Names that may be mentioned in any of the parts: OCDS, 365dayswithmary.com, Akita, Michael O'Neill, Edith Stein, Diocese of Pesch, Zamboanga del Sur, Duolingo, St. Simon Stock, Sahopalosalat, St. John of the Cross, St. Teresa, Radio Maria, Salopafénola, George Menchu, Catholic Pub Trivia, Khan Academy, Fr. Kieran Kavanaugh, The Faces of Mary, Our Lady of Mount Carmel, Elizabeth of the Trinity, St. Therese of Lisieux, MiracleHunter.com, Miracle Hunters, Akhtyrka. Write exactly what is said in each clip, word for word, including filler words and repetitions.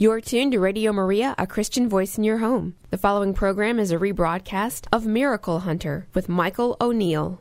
You're tuned to Radio Maria, a Christian voice in your home. The following program is a rebroadcast of Miracle Hunter with Michael O'Neill.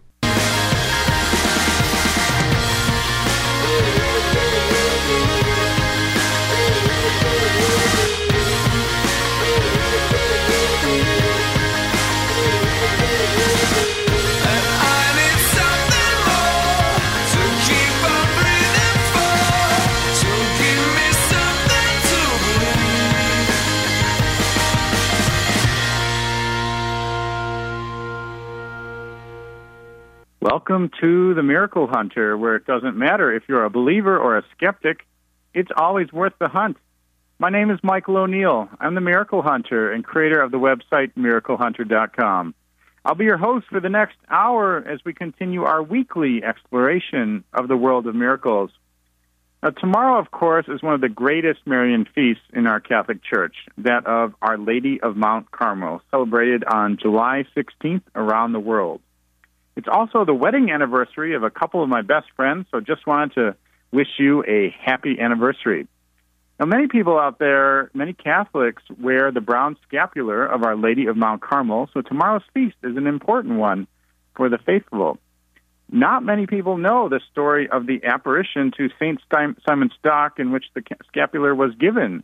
Welcome to the Miracle Hunter, where it doesn't matter if you're a believer or a skeptic, it's always worth the hunt. My name is Michael O'Neill. I'm the Miracle Hunter and creator of the website Miracle Hunter dot com. I'll be your host for the next hour as we continue our weekly exploration of the world of miracles. Now, tomorrow, of course, is one of the greatest Marian feasts in our Catholic Church, that of Our Lady of Mount Carmel, celebrated on July sixteenth around the world. It's also the wedding anniversary of a couple of my best friends, so just wanted to wish you a happy anniversary. Now, many people out there, many Catholics, wear the brown scapular of Our Lady of Mount Carmel, so tomorrow's feast is an important one for the faithful. Not many people know the story of the apparition to Saint Simon Stock in which the scapular was given,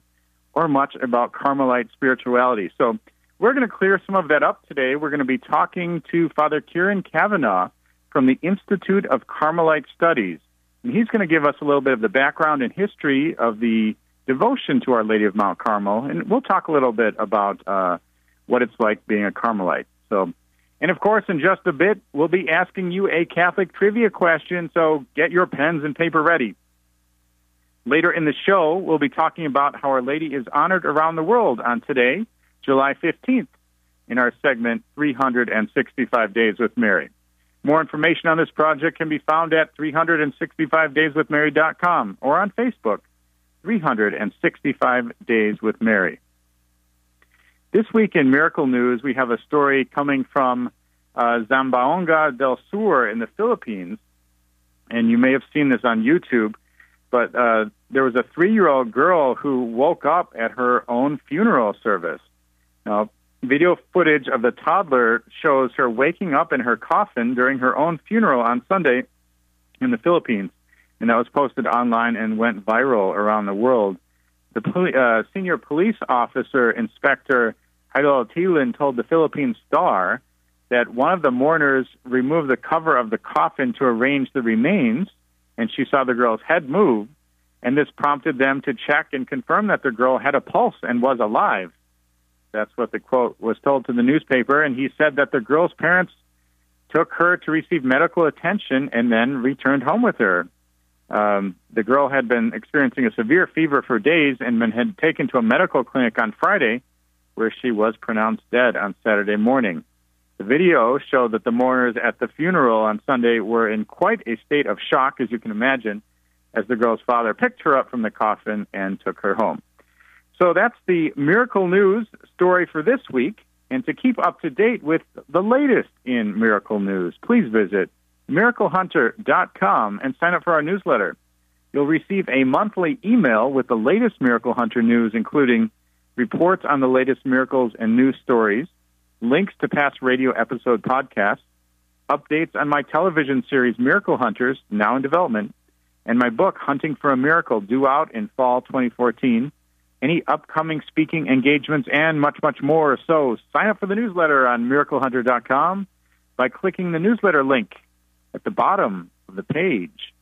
or much about Carmelite spirituality. So we're going to clear some of that up today. We're going to be talking to Father Kieran Kavanaugh from the Institute of Carmelite Studies. And he's going to give us a little bit of the background and history of the devotion to Our Lady of Mount Carmel. And we'll talk a little bit about uh, what it's like being a Carmelite. So, and, of course, in just a bit, we'll be asking you a Catholic trivia question, so get your pens and paper ready. Later in the show, we'll be talking about how Our Lady is honored around the world on today, July fifteenth, in our segment three sixty-five Days with Mary. More information on this project can be found at three sixty-five days with mary dot com or on Facebook, three sixty-five Days with Mary. This week in Miracle News, we have a story coming from uh, Zamboanga del Sur in the Philippines, and you may have seen this on YouTube, but uh, there was a three-year-old girl who woke up at her own funeral service. Now, video footage of the toddler shows her waking up in her coffin during her own funeral on Sunday in the Philippines, and that was posted online and went viral around the world. The poli- uh, senior police officer, Inspector Idol Tilan, told the Philippine Star that one of the mourners removed the cover of the coffin to arrange the remains, and she saw the girl's head move, and this prompted them to check and confirm that the girl had a pulse and was alive. That's what the quote was told to the newspaper, and he said that the girl's parents took her to receive medical attention and then returned home with her. Um, the girl had been experiencing a severe fever for days and been had taken to a medical clinic on Friday, where she was pronounced dead on Saturday morning. The video showed that the mourners at the funeral on Sunday were in quite a state of shock, as you can imagine, as the girl's father picked her up from the coffin and took her home. So that's the Miracle News story for this week. And to keep up to date with the latest in Miracle News, please visit miracle hunter dot com and sign up for our newsletter. You'll receive a monthly email with the latest Miracle Hunter news, including reports on the latest miracles and news stories, links to past radio episode podcasts, updates on my television series Miracle Hunters, now in development, and my book, Hunting for a Miracle, due out in fall twenty fourteen, any upcoming speaking engagements, and much, much more. So sign up for the newsletter on miracle hunter dot com by clicking the newsletter link at the bottom of the page.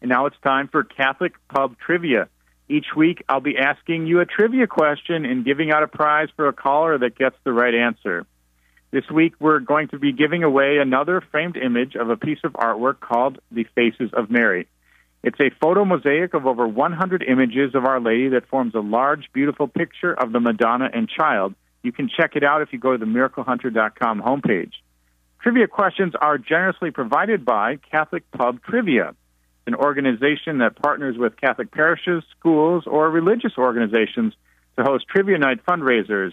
And now it's time for Catholic Pub Trivia. Each week I'll be asking you a trivia question and giving out a prize for a caller that gets the right answer. This week we're going to be giving away another framed image of a piece of artwork called The Faces of Mary. It's a photo mosaic of over one hundred images of Our Lady that forms a large, beautiful picture of the Madonna and Child. You can check it out if you go to the miracle hunter dot com homepage. Trivia questions are generously provided by Catholic Pub Trivia, an organization that partners with Catholic parishes, schools, or religious organizations to host trivia night fundraisers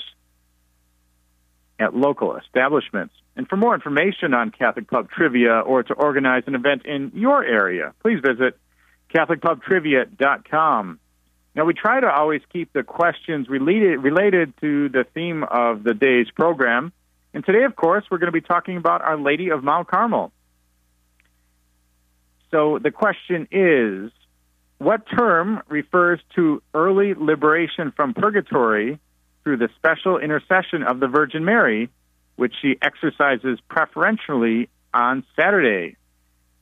at local establishments. And for more information on Catholic Pub Trivia or to organize an event in your area, please visit catholic pub trivia dot com. Now, we try to always keep the questions related, related to the theme of the day's program. And today, of course, we're going to be talking about Our Lady of Mount Carmel. So the question is, what term refers to early liberation from purgatory through the special intercession of the Virgin Mary, which she exercises preferentially on Saturday?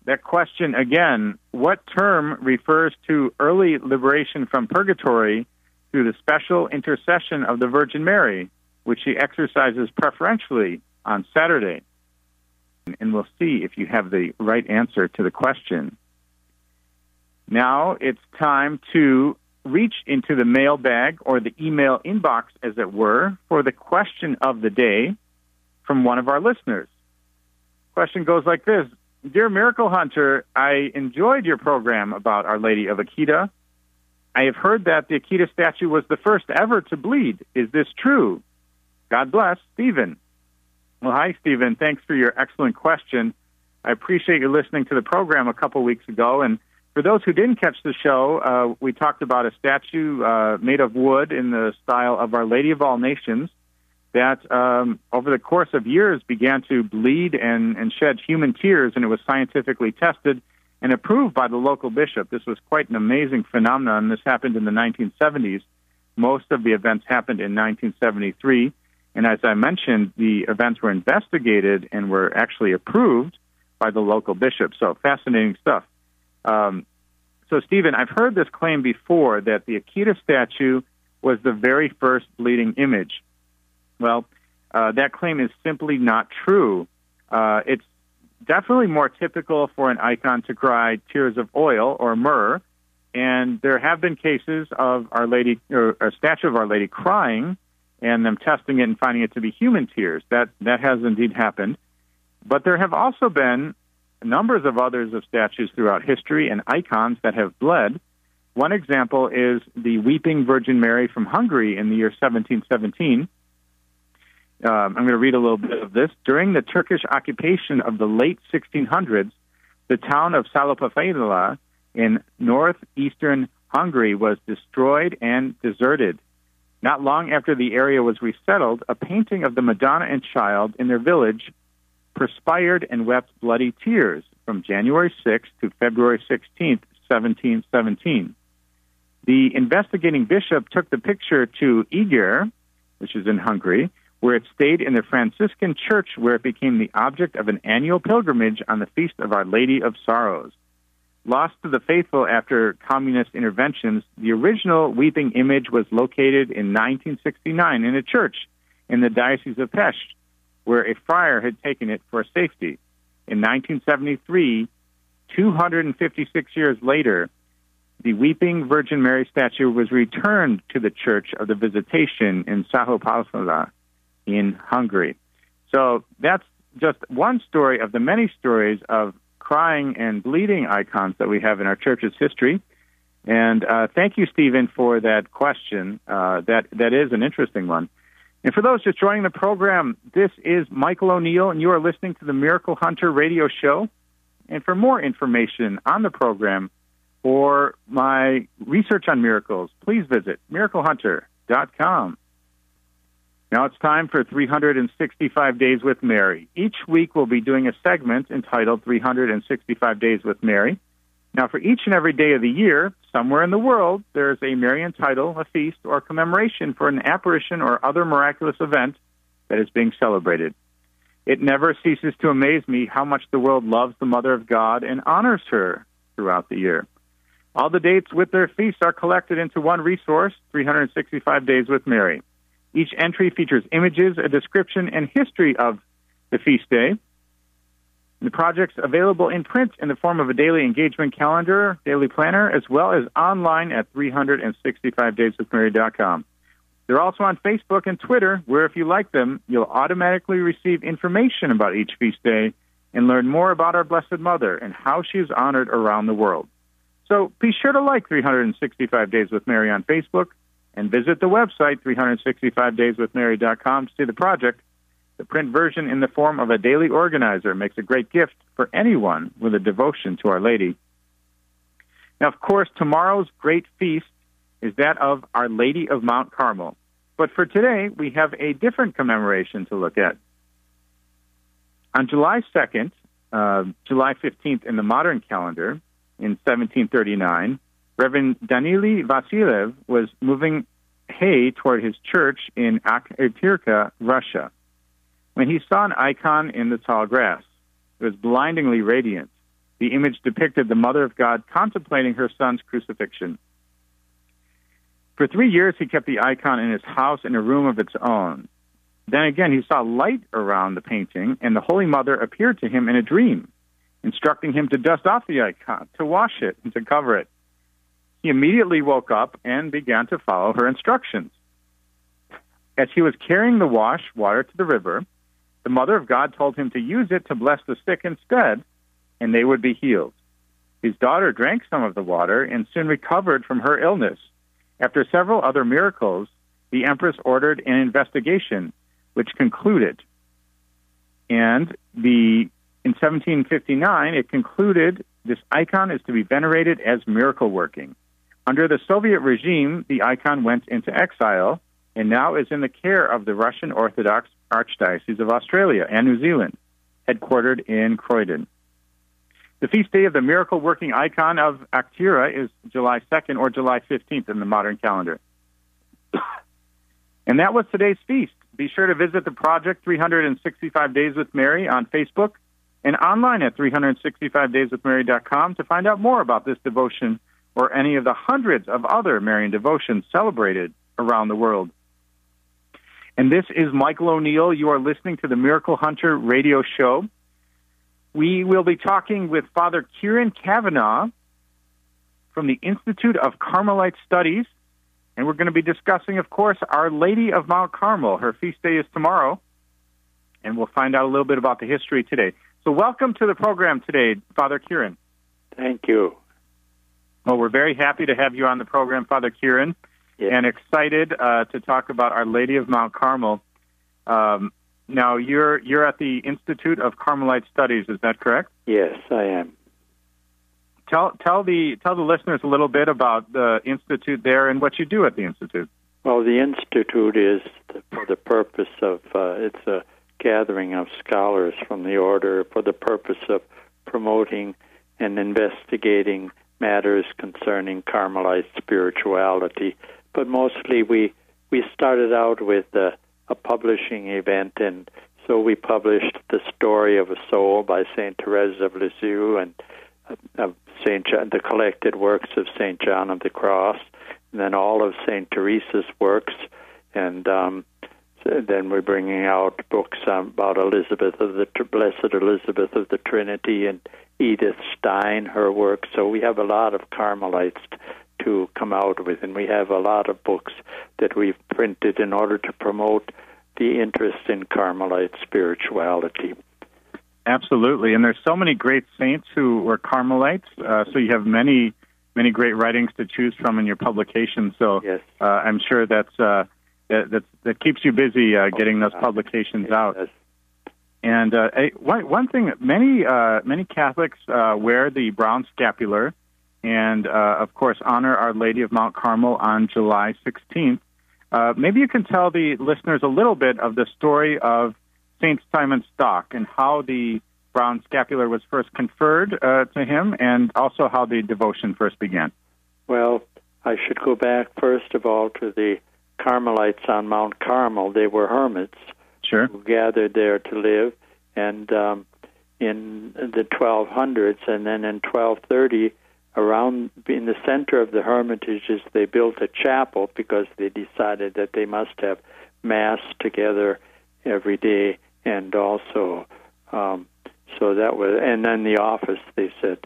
That question again, what term refers to early liberation from purgatory through the special intercession of the Virgin Mary, which she exercises preferentially on Saturday? And we'll see if you have the right answer to the question. Now it's time to reach into the mailbag, or the email inbox, as it were, for the question of the day from one of our listeners. Question goes like this. Dear Miracle Hunter, I enjoyed your program about Our Lady of Akita. I have heard that the Akita statue was the first ever to bleed. Is this true? God bless, Stephen. Well, hi, Stephen. Thanks for your excellent question. I appreciate you listening to the program a couple weeks ago. And for those who didn't catch the show, uh, we talked about a statue uh, made of wood in the style of Our Lady of All Nations that um, over the course of years began to bleed and, and shed human tears, and it was scientifically tested and approved by the local bishop. This was quite an amazing phenomenon. This happened in the nineteen seventies. Most of the events happened in nineteen seventy-three. And as I mentioned, the events were investigated and were actually approved by the local bishop. So fascinating stuff. Um, so, Stephen, I've heard this claim before that the Akita statue was the very first bleeding image. Well, uh, that claim is simply not true. Uh, it's definitely more typical for an icon to cry tears of oil or myrrh. And there have been cases of Our Lady, or a statue of Our Lady crying, and them testing it and finding it to be human tears. That that has indeed happened. But there have also been numbers of others of statues throughout history and icons that have bled. One example is the Weeping Virgin Mary from Hungary in the year seventeen seventeen. Um, I'm going to read a little bit of this. During the Turkish occupation of the late sixteen hundreds, the town of Salopafénola in northeastern Hungary was destroyed and deserted. Not long after the area was resettled, a painting of the Madonna and Child in their village perspired and wept bloody tears from January sixth to February sixteenth, seventeen seventeen. The investigating bishop took the picture to Eger, which is in Hungary, where it stayed in the Franciscan church, where it became the object of an annual pilgrimage on the Feast of Our Lady of Sorrows. Lost to the faithful after communist interventions, the original weeping image was located in nineteen sixty-nine in a church in the Diocese of Pesch, where a friar had taken it for safety. In nineteen seventy-three, two hundred fifty-six years later, the Weeping Virgin Mary statue was returned to the Church of the Visitation in Sahopalosalat in Hungary. So that's just one story of the many stories of crying and bleeding icons that we have in our church's history. And uh, thank you, Stephen, for that question. Uh, that, that is an interesting one. And for those just joining the program, this is Michael O'Neill, and you are listening to the Miracle Hunter radio show. And for more information on the program or my research on miracles, please visit Miracle Hunter dot com. Now it's time for three hundred sixty-five Days with Mary. Each week we'll be doing a segment entitled three hundred sixty-five Days with Mary. Now for each and every day of the year, somewhere in the world, there's a Marian title, a feast, or commemoration for an apparition or other miraculous event that is being celebrated. It never ceases to amaze me how much the world loves the Mother of God and honors her throughout the year. All the dates with their feasts are collected into one resource, three hundred sixty-five Days with Mary. Each entry features images, a description, and history of the feast day. The project's available in print in the form of a daily engagement calendar, daily planner, as well as online at three sixty-five days with mary dot com. They're also on Facebook and Twitter, where if you like them, you'll automatically receive information about each feast day and learn more about our Blessed Mother and how she is honored around the world. So be sure to like three hundred sixty-five Days with Mary on Facebook, and visit the website, three sixty-five days with mary dot com, to see the project. The print version in the form of a daily organizer makes a great gift for anyone with a devotion to Our Lady. Now, of course, tomorrow's great feast is is that of Our Lady of Mount Carmel. But for today, we have a different commemoration to look at. On July second, uh, July fifteenth in the modern calendar, in seventeen thirty-nine, Reverend Danili Vasilev was moving hay toward his church in Akhtyrka, Russia, when he saw an icon in the tall grass. It was blindingly radiant. The image depicted the Mother of God contemplating her son's crucifixion. For three years, he kept the icon in his house in a room of its own. Then again, he saw light around the painting, and the Holy Mother appeared to him in a dream, instructing him to dust off the icon, to wash it, and to cover it. He immediately woke up and began to follow her instructions. As he was carrying the wash water to the river, the Mother of God told him to use it to bless the sick instead, and they would be healed. His daughter drank some of the water and soon recovered from her illness. After several other miracles, the Empress ordered an investigation, which concluded. And the in seventeen fifty-nine, it concluded this icon is to be venerated as miracle-working. Under the Soviet regime, the icon went into exile and now is in the care of the Russian Orthodox Archdiocese of Australia and New Zealand, headquartered in Croydon. The feast day of the miracle-working icon of Akhtyrka is July second or July fifteenth in the modern calendar. And that was today's feast. Be sure to visit the project three sixty-five Days with Mary on Facebook and online at three sixty-five days with mary dot com to find out more about this devotion or any of the hundreds of other Marian devotions celebrated around the world. And this is Michael O'Neill. You are listening to the Miracle Hunter radio show. We will be talking with Father Kieran Kavanaugh from the Institute of Carmelite Studies, and we're going to be discussing, of course, Our Lady of Mount Carmel. Her feast day is tomorrow, and we'll find out a little bit about the history today. So welcome to the program today, Father Kieran. Thank you. Well, we're very happy to have you on the program, Father Kieran, yes. and excited uh, to talk about Our Lady of Mount Carmel. Um Now, you're you're at the Institute of Carmelite Studies, is that correct? Yes, I am. Tell tell the tell the listeners a little bit about the Institute there and what you do at the Institute. Well, the Institute is the, for the purpose of, uh, it's a gathering of scholars from the Order for the purpose of promoting and investigating matters concerning Carmelite spirituality. But mostly we, we started out with the uh, a publishing event, and so we published The Story of a Soul by Saint Therese of Lisieux and of Saint John, the collected works of Saint John of the Cross, and then all of Saint Teresa's works, and um, so then we're bringing out books about Elizabeth of the Blessed Elizabeth of the Trinity and Edith Stein, her work. So we have a lot of Carmelites to come out with, and we have a lot of books that we've printed in order to promote the interest in Carmelite spirituality. Absolutely, and there's so many great saints who were Carmelites, uh, so you have many, many great writings to choose from in your publication, so yes. uh, I'm sure that's, uh, that, that's, that keeps you busy uh, getting those publications out. Yes. And uh, one thing, many, uh, many Catholics uh, wear the brown scapular, and, uh, of course, honor Our Lady of Mount Carmel on July sixteenth. Uh, maybe you can tell the listeners a little bit of the story of Saint Simon Stock and how the brown scapular was first conferred uh, to him and also how the devotion first began. Well, I should go back, first of all, to the Carmelites on Mount Carmel. They were hermits sure. who gathered there to live and um, in the twelve hundreds, and then in twelve thirty... around in the center of the hermitages, they built a chapel because they decided that they must have Mass together every day, and also, um, so that was, and then the office, they said,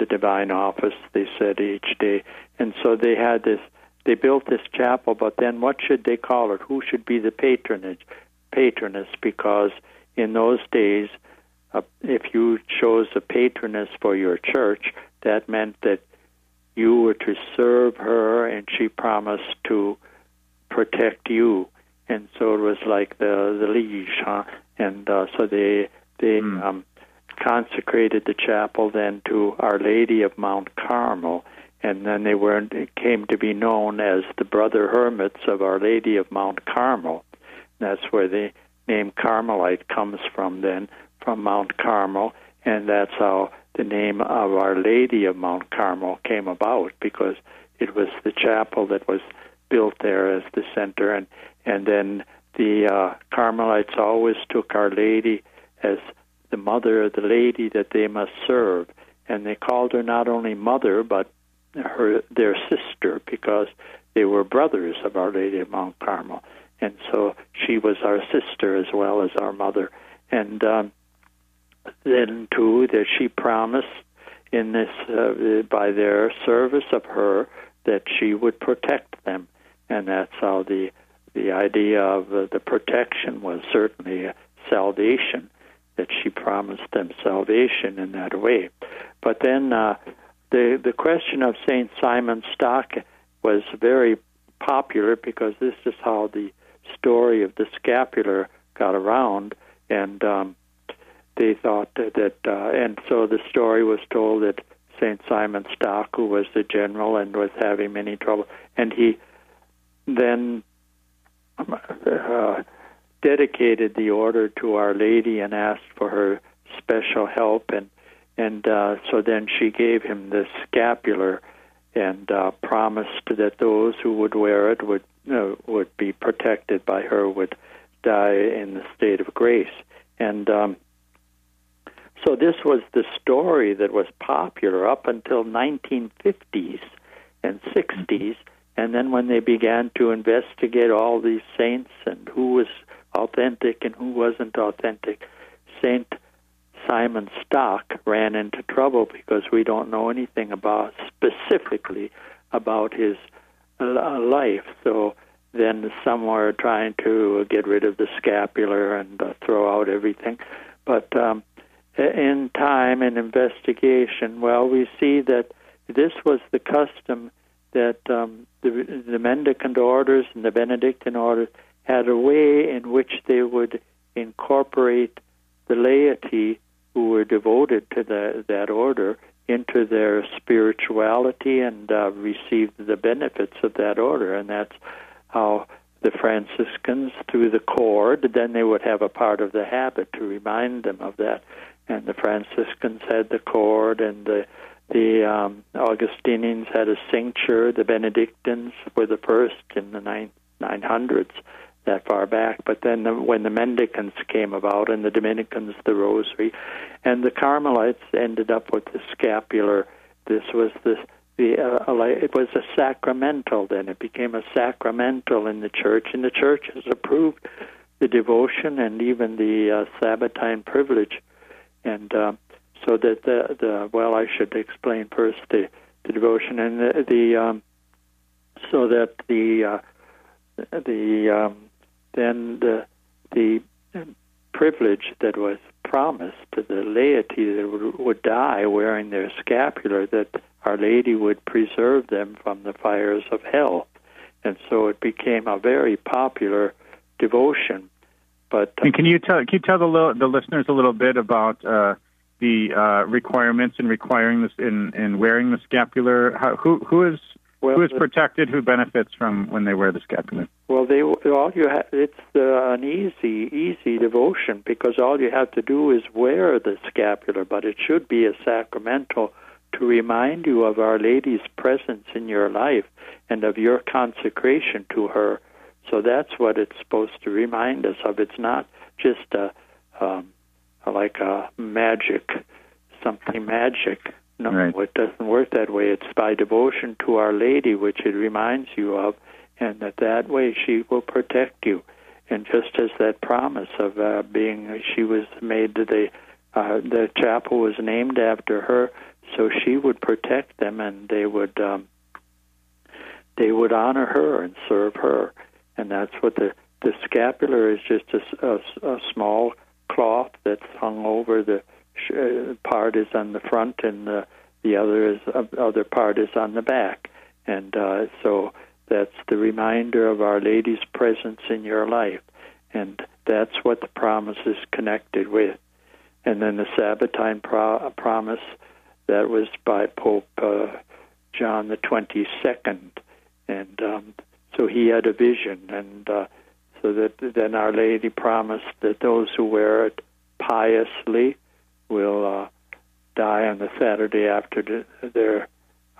the divine office, they said each day. And so they had this, they built this chapel, but then what should they call it? Who should be the patronage, patroness? Because in those days, uh, if you chose a patroness for your church, that meant that you were to serve her, and she promised to protect you. And so it was like the the liege, huh? And uh, so they they mm. um, consecrated the chapel then to Our Lady of Mount Carmel, and then they were came to be known as the Brother Hermits of Our Lady of Mount Carmel. That's where the name Carmelite comes from then, from Mount Carmel, and that's how the name of Our Lady of Mount Carmel came about, because it was the chapel that was built there as the center, and, and then the uh, Carmelites always took Our Lady as the mother, the lady that they must serve, and they called her not only mother, but her their sister, because they were brothers of Our Lady of Mount Carmel, and so she was our sister as well as our mother. And um, then, too, that she promised in this, uh, by their service of her, that she would protect them, and that's how the the idea of uh, the protection was certainly salvation, that she promised them salvation in that way. But then uh, the the question of Saint Simon Stock was very popular, because this is how the story of the scapular got around, and um, they thought that, uh, and so the story was told that Saint Simon Stock, who was the general and was having many trouble, and he then uh, dedicated the order to Our Lady and asked for her special help, and and uh, so then she gave him the scapular and uh, promised that those who would wear it would uh, would be protected by her, would die in the state of grace. And um, so this was the story that was popular up until nineteen fifties and sixties, and then when they began to investigate all these saints and who was authentic and who wasn't authentic, Saint Simon Stock ran into trouble, because we don't know anything about specifically about his life. So then some were trying to get rid of the scapular and uh, throw out everything. But um, in time and investigation, well, we see that this was the custom that um, the, the mendicant orders and the Benedictine orders had a way in which they would incorporate the laity who were devoted to the, that order into their spirituality and uh, received the benefits of that order. And that's how the Franciscans, through the cord, then they would have a part of the habit to remind them of that. And the Franciscans had the cord, and the the um, Augustinians had a cincture. The Benedictines were the first in the nine, 900s, that far back. But then the, when the mendicants came about, and the Dominicans, the rosary, and the Carmelites ended up with the scapular. This was the The, uh, it was a sacramental then. It became a sacramental in the church, and the church has approved the devotion and even the uh, Sabbatine privilege. And uh, so that the, the, well, I should explain first the, the devotion, and the, the um, so that the, uh, the um, then the, the privilege that was promised to the laity that would, would die wearing their scapular, that Our Lady would preserve them from the fires of hell. And so it became a very popular devotion. But uh, and can you tell can you tell the little, the listeners a little bit about uh, the uh, requirements in requiring this in, in wearing the scapular? How, who who is well, who is the, protected? Who benefits from when they wear the scapular? Well, they all you ha- it's uh, an easy easy devotion, because all you have to do is wear the scapular, but it should be a sacramental to remind you of Our Lady's presence in your life and of your consecration to her. So that's what it's supposed to remind us of. It's not just a, um, like a magic, something magic. No, right. It doesn't work that way. It's by devotion to Our Lady, which it reminds you of, and that that way she will protect you. And just as that promise of uh, being, she was made, the, uh, the chapel was named after her, so she would protect them, and they would um, they would honor her and serve her. And that's what the, the scapular is, just a, a, a small cloth that's hung over. The uh, part is on the front, and the, the other is uh, other part is on the back. And uh, so that's the reminder of Our Lady's presence in your life. And that's what the promise is connected with. And then the Sabbatine pro- promise, that was by Pope uh, John the twenty-second, and um, so he had a vision, and uh, so that then Our Lady promised that those who wear it piously will uh, die on the Saturday after their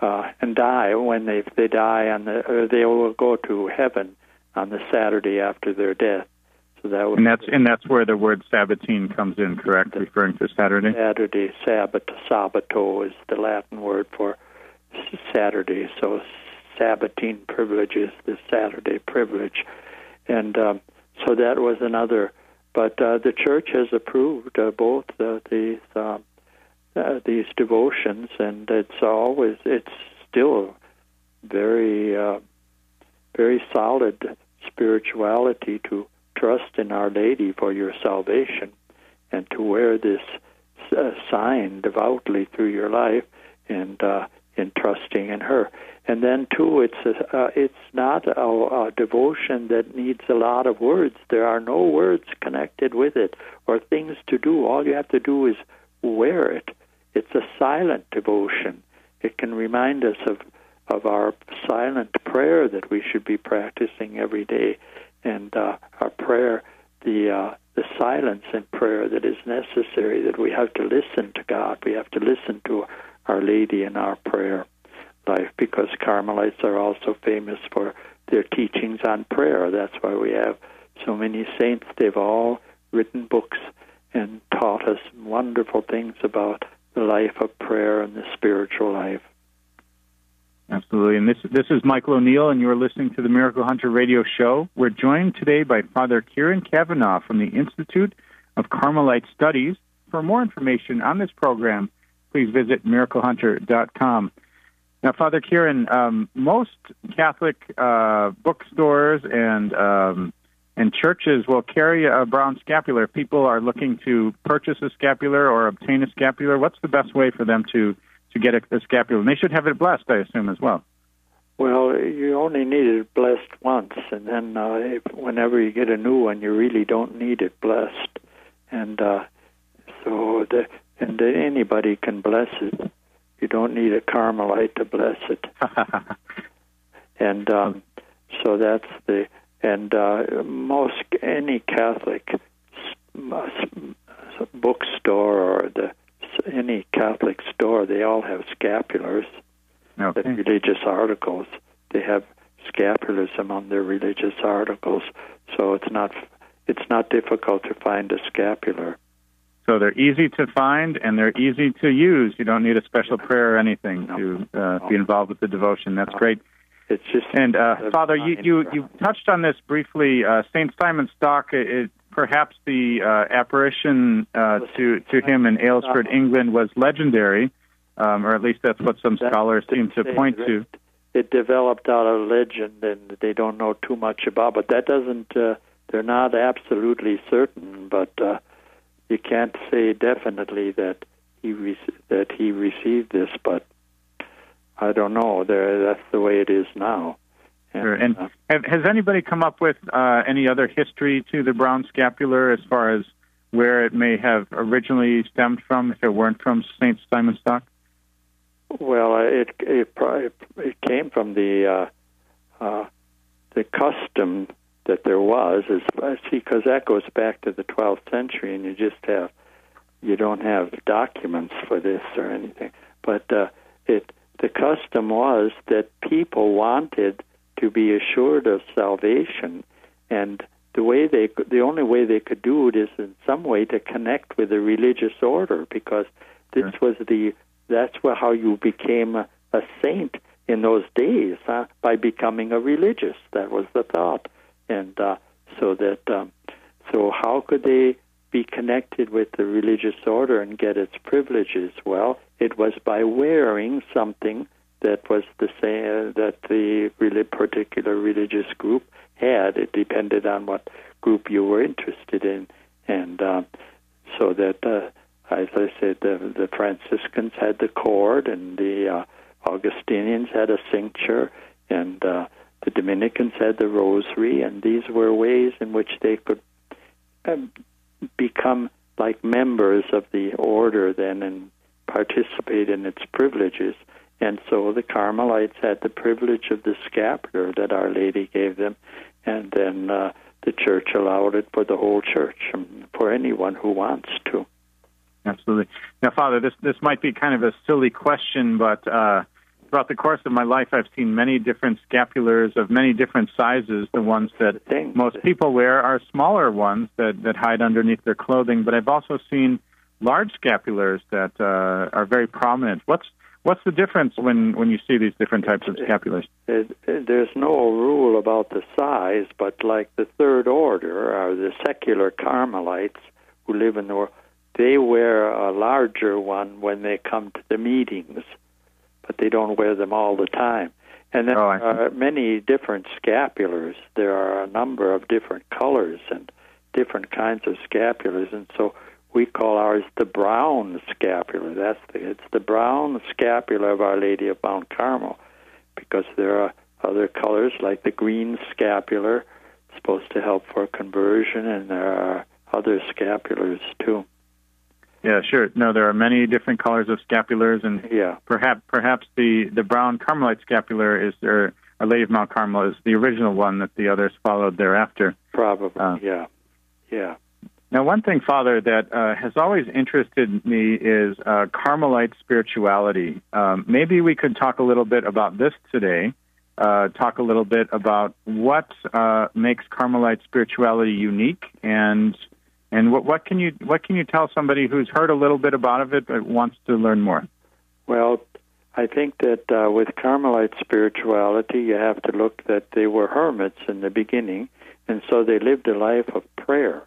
uh, and die when they if they die on the or they will go to heaven on the Saturday after their death. So that was and that's the, and that's where the word Sabbatine comes in, correct? The, referring to Saturday. Saturday, Sabbat, Sabato is the Latin word for Saturday. So Sabbatine privilege is the Saturday privilege, and um, so that was another. But uh, the Church has approved uh, both uh, these um, uh, these devotions, and it's always it's still very uh, very solid spirituality to trust in Our Lady for your salvation, and to wear this uh, sign devoutly through your life, and uh, in trusting in her. And then too, it's a, uh, it's not a, a devotion that needs a lot of words. There are no words connected with it or things to do. All you have to do is wear it. It's a silent devotion. It can remind us of of our silent prayer that we should be practicing every day, and uh, our prayer, the uh, the silence in prayer that is necessary. That we have to listen to God. We have to listen to Our Lady in our prayer life, because Carmelites are also famous for their teachings on prayer. That's why we have so many saints. They've all written books and taught us wonderful things about the life of prayer and the spiritual life. Absolutely. And this, this is Michael O'Neill, and you're listening to the Miracle Hunter Radio Show. We're joined today by Father Kieran Kavanaugh from the Institute of Carmelite Studies. For more information on this program, please visit Miracle Hunter dot com. Now, Father Kieran, um, most Catholic uh, bookstores and um, and churches will carry a brown scapular. If people are looking to purchase a scapular or obtain a scapular, what's the best way for them to, to get a, a scapular? And they should have it blessed, I assume, as well. Well, you only need it blessed once, and then uh, if, whenever you get a new one, you really don't need it blessed. And uh, so the, and anybody can bless it. You don't need a Carmelite to bless it. and um, so that's the, and uh, most, any Catholic bookstore or the any Catholic store, they all have scapulars, okay. The religious articles. They have scapulars among their religious articles, so it's not it's not difficult to find a scapular. So they're easy to find, and they're easy to use. You don't need a special prayer or anything no, to uh, no. be involved with the devotion. That's no. great. It's just and, uh, Father, you, you, you touched on this briefly. Uh, Saint Simon Stock, it, perhaps the uh, apparition uh, to, to him in Aylesford, England, was legendary, um, or at least that's what some scholars seem to point to. It developed out of legend, and they don't know too much about it. But that doesn't, uh, they're not absolutely certain, but... Uh, You can't say definitely that he re- that he received this, but I don't know. There, that's the way it is now. And, sure. and uh, has anybody come up with uh, any other history to the brown scapular as far as where it may have originally stemmed from, if it weren't from Saint Simon Stock? Well, it it, probably, it came from the uh, uh, the custom. That there was is see because that goes back to the twelfth century, and you just have you don't have documents for this or anything. But uh, it the custom was that people wanted to be assured of salvation, and the way they the only way they could do it is in some way to connect with the religious order, because this sure. was the that's how you became a, a saint in those days, huh? By becoming a religious. That was the thought. And uh, so that, um, so how could they be connected with the religious order and get its privileges? Well, it was by wearing something that was the same, that the really particular religious group had. It depended on what group you were interested in, and um, so that, uh, as I said, the, the Franciscans had the cord, and the uh, Augustinians had a cincture, and. Uh, The Dominicans had the rosary, and these were ways in which they could um, become like members of the order then and participate in its privileges. And so the Carmelites had the privilege of the scapular that Our Lady gave them, and then uh, the church allowed it for the whole church, for anyone who wants to. Absolutely. Now, Father, this, this might be kind of a silly question, but uh, throughout the course of my life, I've seen many different scapulars of many different sizes. The ones that Thanks. most people wear are smaller ones that, that hide underneath their clothing, but I've also seen large scapulars that uh, are very prominent. What's What's the difference when, when you see these different types of scapulars? It, it, there's no rule about the size, but like the Third Order or the secular Carmelites who live in the world, they wear a larger one when they come to the meetings, but they don't wear them all the time. And there oh, are many different scapulars. There are a number of different colors and different kinds of scapulars, and so we call ours the brown scapular. That's the, it's the brown scapular of Our Lady of Mount Carmel, because there are other colors like the green scapular, supposed to help for conversion, and there are other scapulars too. Yeah, sure. No, there are many different colors of scapulars, and yeah. perhaps perhaps the, the brown Carmelite scapular is there. Our Lady of Mount Carmel is the original one that the others followed thereafter. Probably, uh, yeah, yeah. Now, one thing, Father, that uh, has always interested me is uh, Carmelite spirituality. Um, maybe we could talk a little bit about this today, uh, talk a little bit about what uh, makes Carmelite spirituality unique, and and what, what can you what can you tell somebody who's heard a little bit about of it but wants to learn more? Well, I think that uh, with Carmelite spirituality, you have to look that they were hermits in the beginning, and so they lived a life of prayer.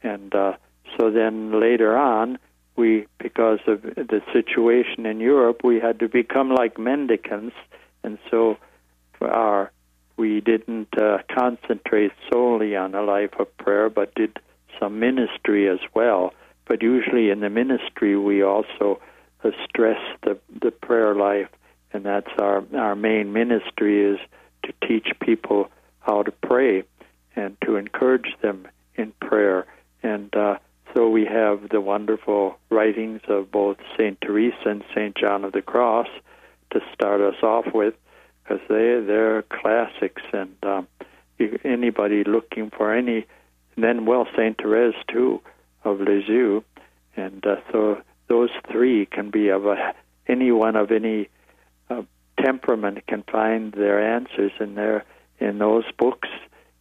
And uh, so then later on, we, because of the situation in Europe, we had to become like mendicants, and so our, we didn't uh, concentrate solely on a life of prayer, but did some ministry as well. But usually in the ministry, we also uh, stress the, the prayer life, and that's our, our main ministry, is to teach people how to pray and to encourage them in prayer. And uh, so we have the wonderful writings of both Saint Teresa and Saint John of the Cross to start us off with, because they, they're classics, and um, anybody looking for any, and then, well, Saint Therese, too, of Lisieux, and uh, so those three can be of a, anyone of any uh, temperament can find their answers in, their, in those books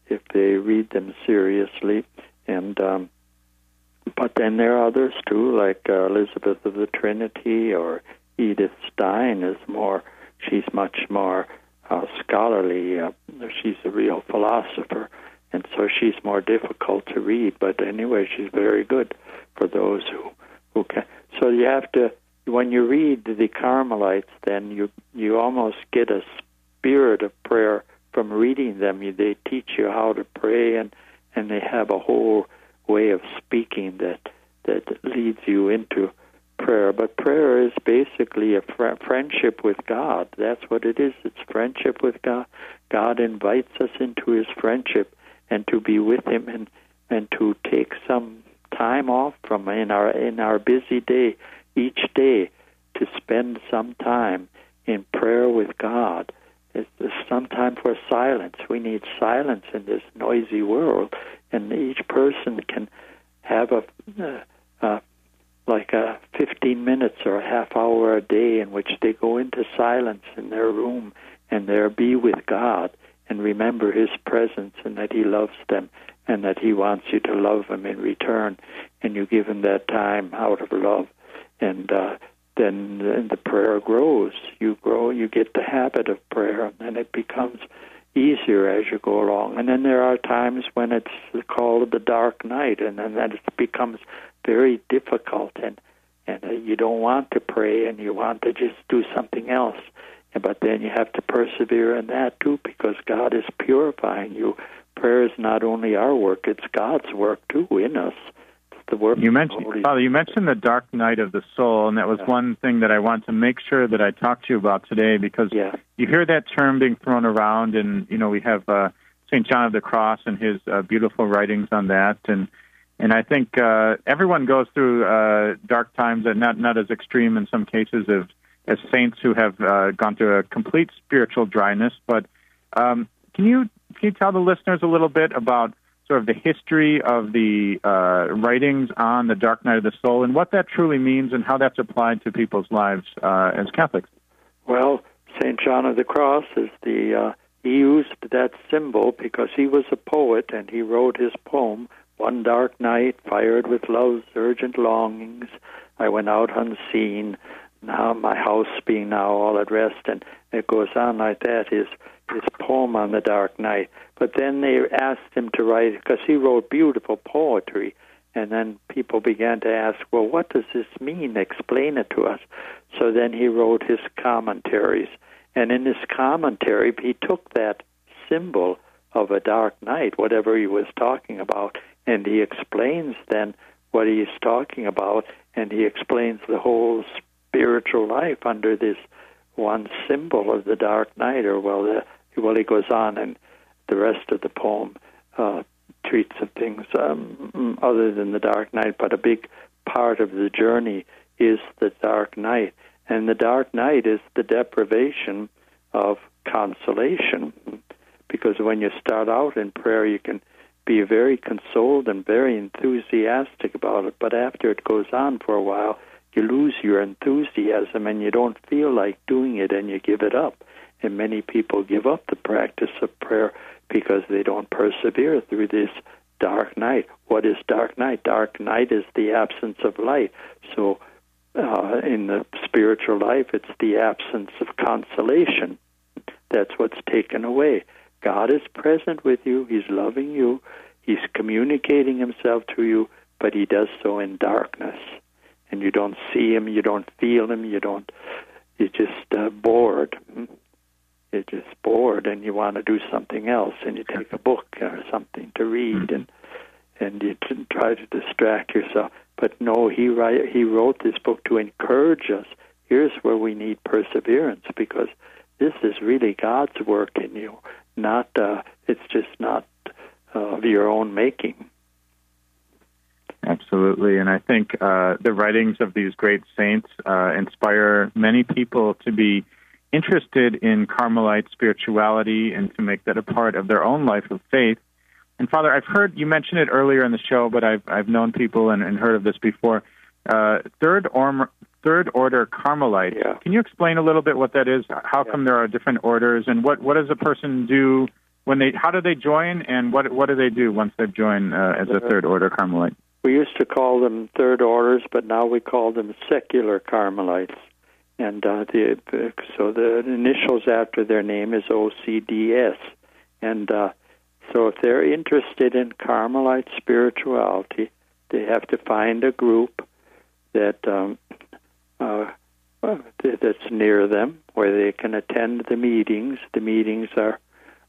if they read them seriously. And um, but then there are others too, like uh, Elizabeth of the Trinity, or Edith Stein is more. She's much more uh, scholarly. Uh, she's a real philosopher, and so she's more difficult to read. But anyway, she's very good for those who who can. So you have to, when you read the Carmelites, then you you almost get a spirit of prayer from reading them. They teach you how to pray, and. And they have a whole way of speaking that that leads you into prayer. But prayer is basically a fr- friendship with God. That's what it is. It's friendship with God. God invites us into his friendship and to be with him, and, and to take some time off from in our in our busy day, each day, to spend some time in prayer with God. It's sometime for silence. We need silence in this noisy world, and each person can have a uh, uh, like a fifteen minutes or a half hour a day in which they go into silence in their room and there be with God and remember his presence, and that he loves them and that he wants you to love him in return, and you give him that time out of love, and uh then the prayer grows. You grow, you get the habit of prayer, and then it becomes easier as you go along. And then there are times when it's called the dark night, and then that it becomes very difficult, and, and you don't want to pray, and you want to just do something else. But then you have to persevere in that, too, because God is purifying you. Prayer is not only our work, it's God's work, too, in us. You mentioned, Father, you mentioned the dark night of the soul, and that was yeah. one thing that I want to make sure that I talk to you about today, because yeah. you hear that term being thrown around, and, you know, we have uh, Saint John of the Cross and his uh, beautiful writings on that, and and I think uh, everyone goes through uh, dark times, and not, not as extreme in some cases as, as saints who have uh, gone through a complete spiritual dryness. But um, can you can you tell the listeners a little bit about sort of the history of the uh, writings on the Dark Night of the Soul and what that truly means and how that's applied to people's lives uh, as Catholics? Well, Saint John of the Cross is the uh, he used that symbol because he was a poet and he wrote his poem, "One dark night, fired with love's urgent longings, I went out unseen, now my house being now all at rest," and it goes on like that, his, his poem on the dark night. But then they asked him to write, because he wrote beautiful poetry, and then people began to ask, well, what does this mean? Explain it to us. So then he wrote his commentaries, and in his commentary, he took that symbol of a dark night, whatever he was talking about, and he explains then what he's talking about, and he explains the whole spiritual life under this one symbol of the dark night. Or well, the, well, he goes on, and the rest of the poem uh, treats of things um, other than the dark night, but a big part of the journey is the dark night. And the dark night is the deprivation of consolation, because when you start out in prayer, you can be very consoled and very enthusiastic about it, but after it goes on for a while, you lose your enthusiasm and you don't feel like doing it and you give it up. And many people give up the practice of prayer because they don't persevere through this dark night. What is dark night? Dark night is the absence of light. So uh, in the spiritual life, it's the absence of consolation. That's what's taken away. God is present with you. He's loving you. He's communicating himself to you, but he does so in darkness. And you don't see him. You don't feel him. You don't, you're just uh, bored. You're just bored, and you want to do something else, and you take a book or something to read, and and you try to distract yourself. But no, he write, he wrote this book to encourage us. Here's where we need perseverance, because this is really God's work in you. Not uh, it's just not uh, of your own making. Absolutely, and I think uh, the writings of these great saints uh, inspire many people to be interested in Carmelite spirituality and to make that a part of their own life of faith. And Father, I've heard you mention it earlier in the show, but I've I've known people and, and heard of this before. Uh, third or Third Order Carmelite. Yeah. Can you explain a little bit what that is? How yeah. come there are different orders, and what, what does a person do when they? How do they join, and what what do they do once they've joined uh, as a Third Order Carmelite? We used to call them Third Orders, but now we call them Secular Carmelites, and uh, the so the initials after their name is O C D S, and uh, so if they're interested in Carmelite spirituality, they have to find a group that. Um, Uh, that's near them, where they can attend the meetings. The meetings are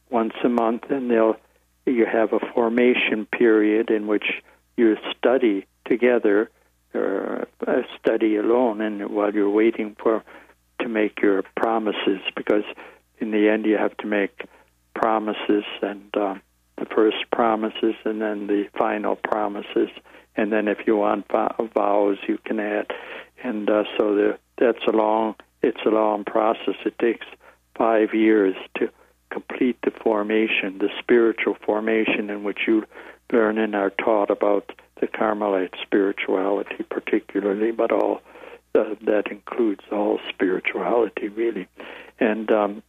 once a month, and they'll you have a formation period in which you study together or study alone, and while you're waiting for to make your promises, because in the end you have to make promises, and uh, the first promises, and then the final promises, and then if you want vows, you can add. And uh, so the, that's a long, it's a long process. It takes five years to complete the formation, the spiritual formation in which you learn and are taught about the Carmelite spirituality particularly, but all uh, that includes all spirituality really. And um,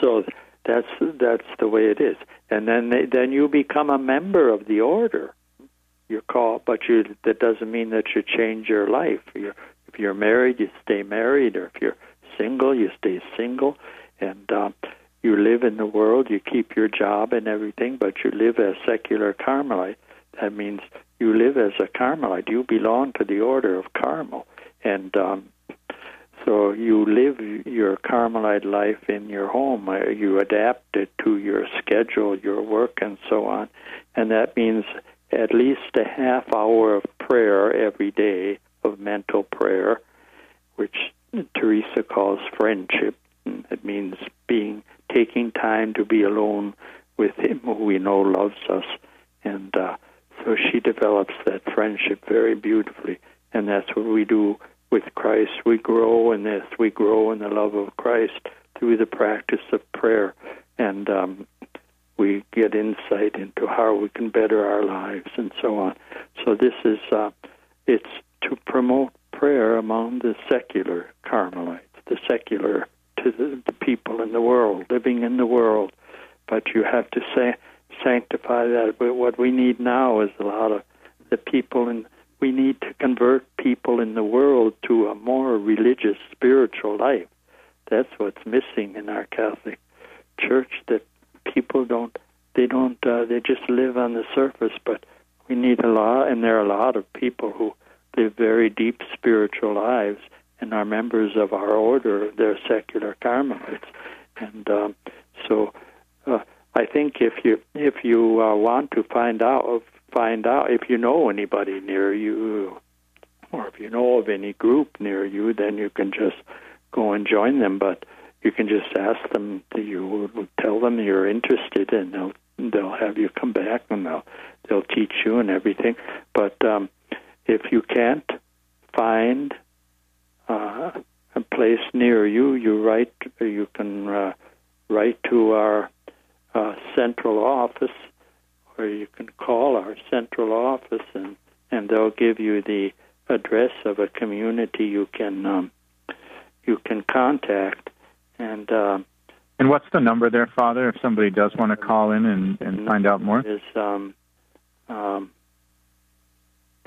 so that's that's the way it is. And then they, then you become a member of the order. Your call, but you, that doesn't mean that you change your life. You're, if you're married, you stay married, or if you're single, you stay single, and um, you live in the world, you keep your job and everything, but you live as secular Carmelite. That means you live as a Carmelite. You belong to the Order of Carmel, and um, so you live your Carmelite life in your home. You adapt it to your schedule, your work, and so on, and that means at least a half hour of prayer every day, of mental prayer, which Teresa calls friendship. It means being taking time to be alone with him who we know loves us. And uh, so she develops that friendship very beautifully. And that's what we do with Christ. We grow in this. We grow in the love of Christ through the practice of prayer. And um, we get insight into how we can better our lives and so on. So this is, uh, it's to promote prayer among the secular Carmelites, the secular to the, the people in the world, living in the world. But you have to say, sanctify that. But what we need now is a lot of the people, and we need to convert people in the world to a more religious, spiritual life. That's what's missing in our Catholic Church, that people don't, they don't, uh, they just live on the surface. But we need a lot, and there are a lot of people who live very deep spiritual lives and are members of our order. They're secular Carmelites. And um, so uh, I think if you if you uh, want to find out, find out if you know anybody near you, or if you know of any group near you, then you can just go and join them. But you can just ask them, you tell them you're interested, and they'll they'll have you come back, and they'll they'll teach you and everything. But um, if you can't find uh, a place near you, you write. You can uh, write to our uh, central office, or you can call our central office, and and they'll give you the address of a community you can um, you can contact. And um, and what's the number there, Father, if somebody does want to call in and, and find out more? Is um, um,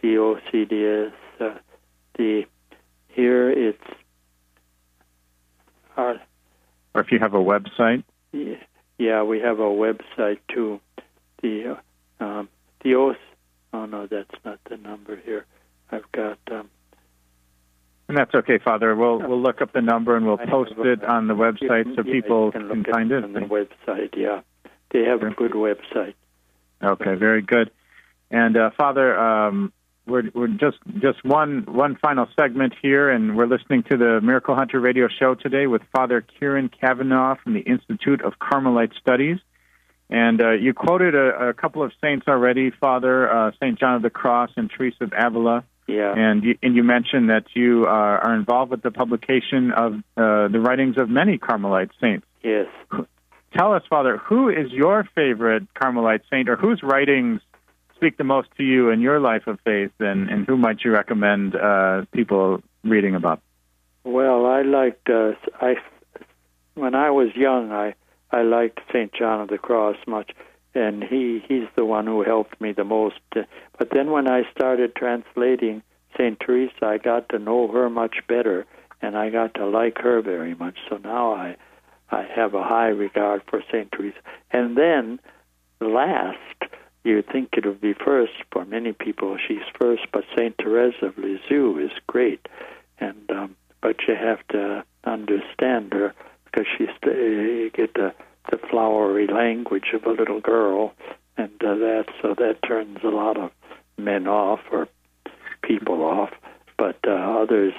the O C D S, uh, the here it's our. Or if you have a website. Yeah, yeah, we have a website too. The uh, um, the O C D S. Oh no, that's not the number here. I've got. Um, And that's okay, Father. We'll we'll look up the number and we'll post it on the website so people can, can find it. On the website, yeah, they have a good website. Okay, very good. And uh, Father, um, we're we're just just one one final segment here, and we're listening to the Miracle Hunter Radio Show today with Father Kieran Kavanaugh from the Institute of Carmelite Studies. And uh, you quoted a, a couple of saints already, Father, uh, Saint John of the Cross and Teresa of Avila. Yeah. And you, and you mentioned that you uh, are involved with the publication of uh, the writings of many Carmelite saints. Yes. Tell us, Father, who is your favorite Carmelite saint, or whose writings speak the most to you in your life of faith, and, and who might you recommend uh, people reading about? Well, I liked, uh, I, when I was young, I, I liked Saint John of the Cross much. And he, he's the one who helped me the most. But then when I started translating Saint Teresa, I got to know her much better, and I got to like her very much. So now I, I have a high regard for Saint Teresa. And then last, you'd think it would be first. For many people, she's first, but Saint Therese of Lisieux is great. And um, but you have to understand her, because she's you get to... the flowery language of a little girl, and uh, that so that turns a lot of men off or people off, but uh, others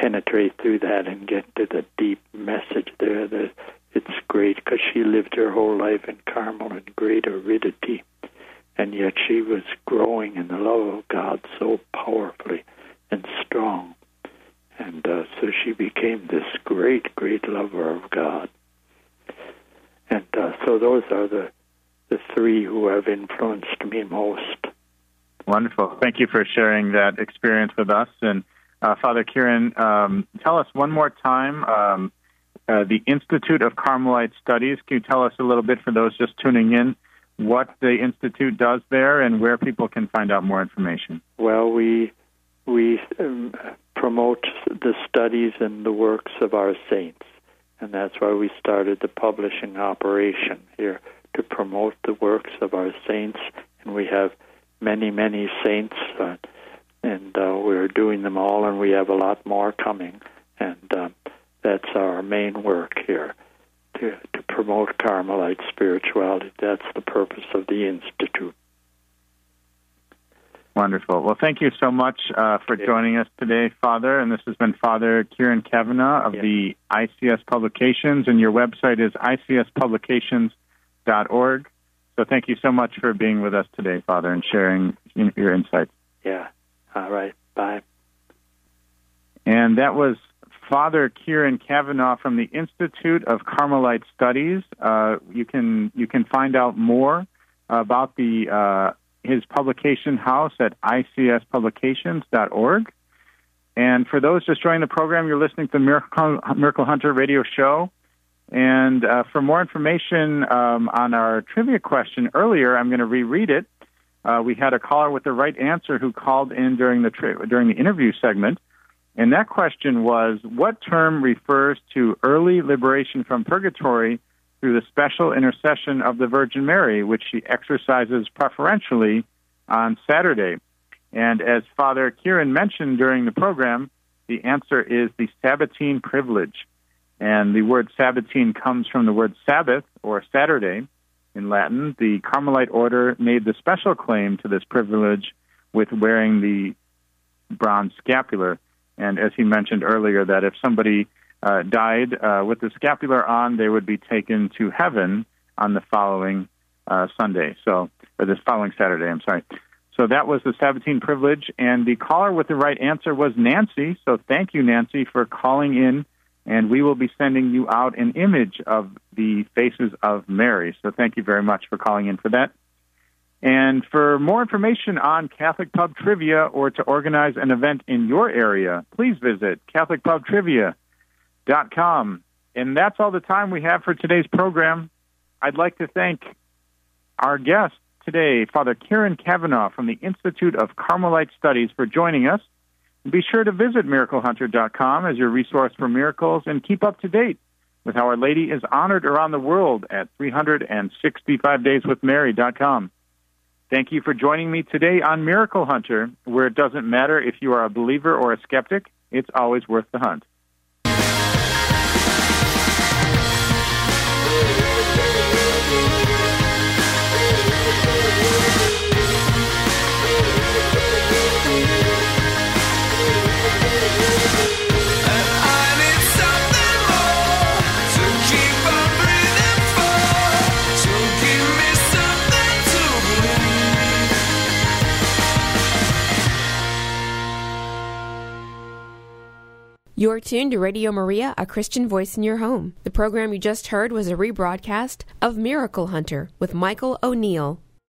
penetrate through that and get to the deep message there. That it's great, because she lived her whole life in Carmel in great aridity, and yet she was growing in the love of God so powerfully and strong, and uh, so she became this great, great lover of God. And uh, so those are the, the three who have influenced me most. Wonderful. Thank you for sharing that experience with us. And uh, Father Kieran, um, tell us one more time, um, uh, the Institute of Carmelite Studies. Can you tell us a little bit, for those just tuning in, what the Institute does there and where people can find out more information? Well, we, we um, promote the studies and the works of our saints. And that's why we started the publishing operation here, to promote the works of our saints. And we have many, many saints, uh, and uh, we're doing them all, and we have a lot more coming. And um, that's our main work here, to, to promote Carmelite spirituality. That's the purpose of the Institute. Wonderful. Well, thank you so much uh, for yeah. joining us today, Father. And this has been Father Kieran Kavanaugh of yeah. the I C S Publications, and your website is i c s publications dot org. So thank you so much for being with us today, Father, and sharing your insights. Yeah. All right. Bye. And that was Father Kieran Kavanaugh from the Institute of Carmelite Studies. Uh, you can you can find out more about the uh, his publication house at I C S publications dot org. And for those just joining the program, you're listening to the Miracle, Miracle Hunter radio show. And uh, for more information um, on our trivia question earlier, I'm going to reread it. Uh, we had a caller with the right answer who called in during the tri- during the interview segment. And that question was, what term refers to early liberation from purgatory through the special intercession of the Virgin Mary, which she exercises preferentially on Saturday? And as Father Kieran mentioned during the program, the answer is the Sabbatine privilege. And the word Sabbatine comes from the word Sabbath, or Saturday, in Latin. The Carmelite order made the special claim to this privilege with wearing the bronze scapular. And as he mentioned earlier, that if somebody uh, died uh, with the scapular on, they would be taken to heaven on the following uh, Sunday, so or this following Saturday, I'm sorry. So that was the Sabbatine privilege, and the caller with the right answer was Nancy. So thank you, Nancy, for calling in, and we will be sending you out an image of the Faces of Mary. So thank you very much for calling in for that. And for more information on Catholic Pub Trivia or to organize an event in your area, please visit Catholic Pub Trivia dot com. And that's all the time we have for today's program. I'd like to thank our guest today, Father Kieran Kavanaugh from the Institute of Carmelite Studies, for joining us. Be sure to visit Miracle Hunter dot com as your resource for miracles and keep up to date with How Our Lady is honored around the world at three sixty-five days with Mary dot com. Thank you for joining me today on Miracle Hunter, where it doesn't matter if you are a believer or a skeptic, it's always worth the hunt. You're tuned to Radio Maria, a Christian voice in your home. The program you just heard was a rebroadcast of Miracle Hunter with Michael O'Neill.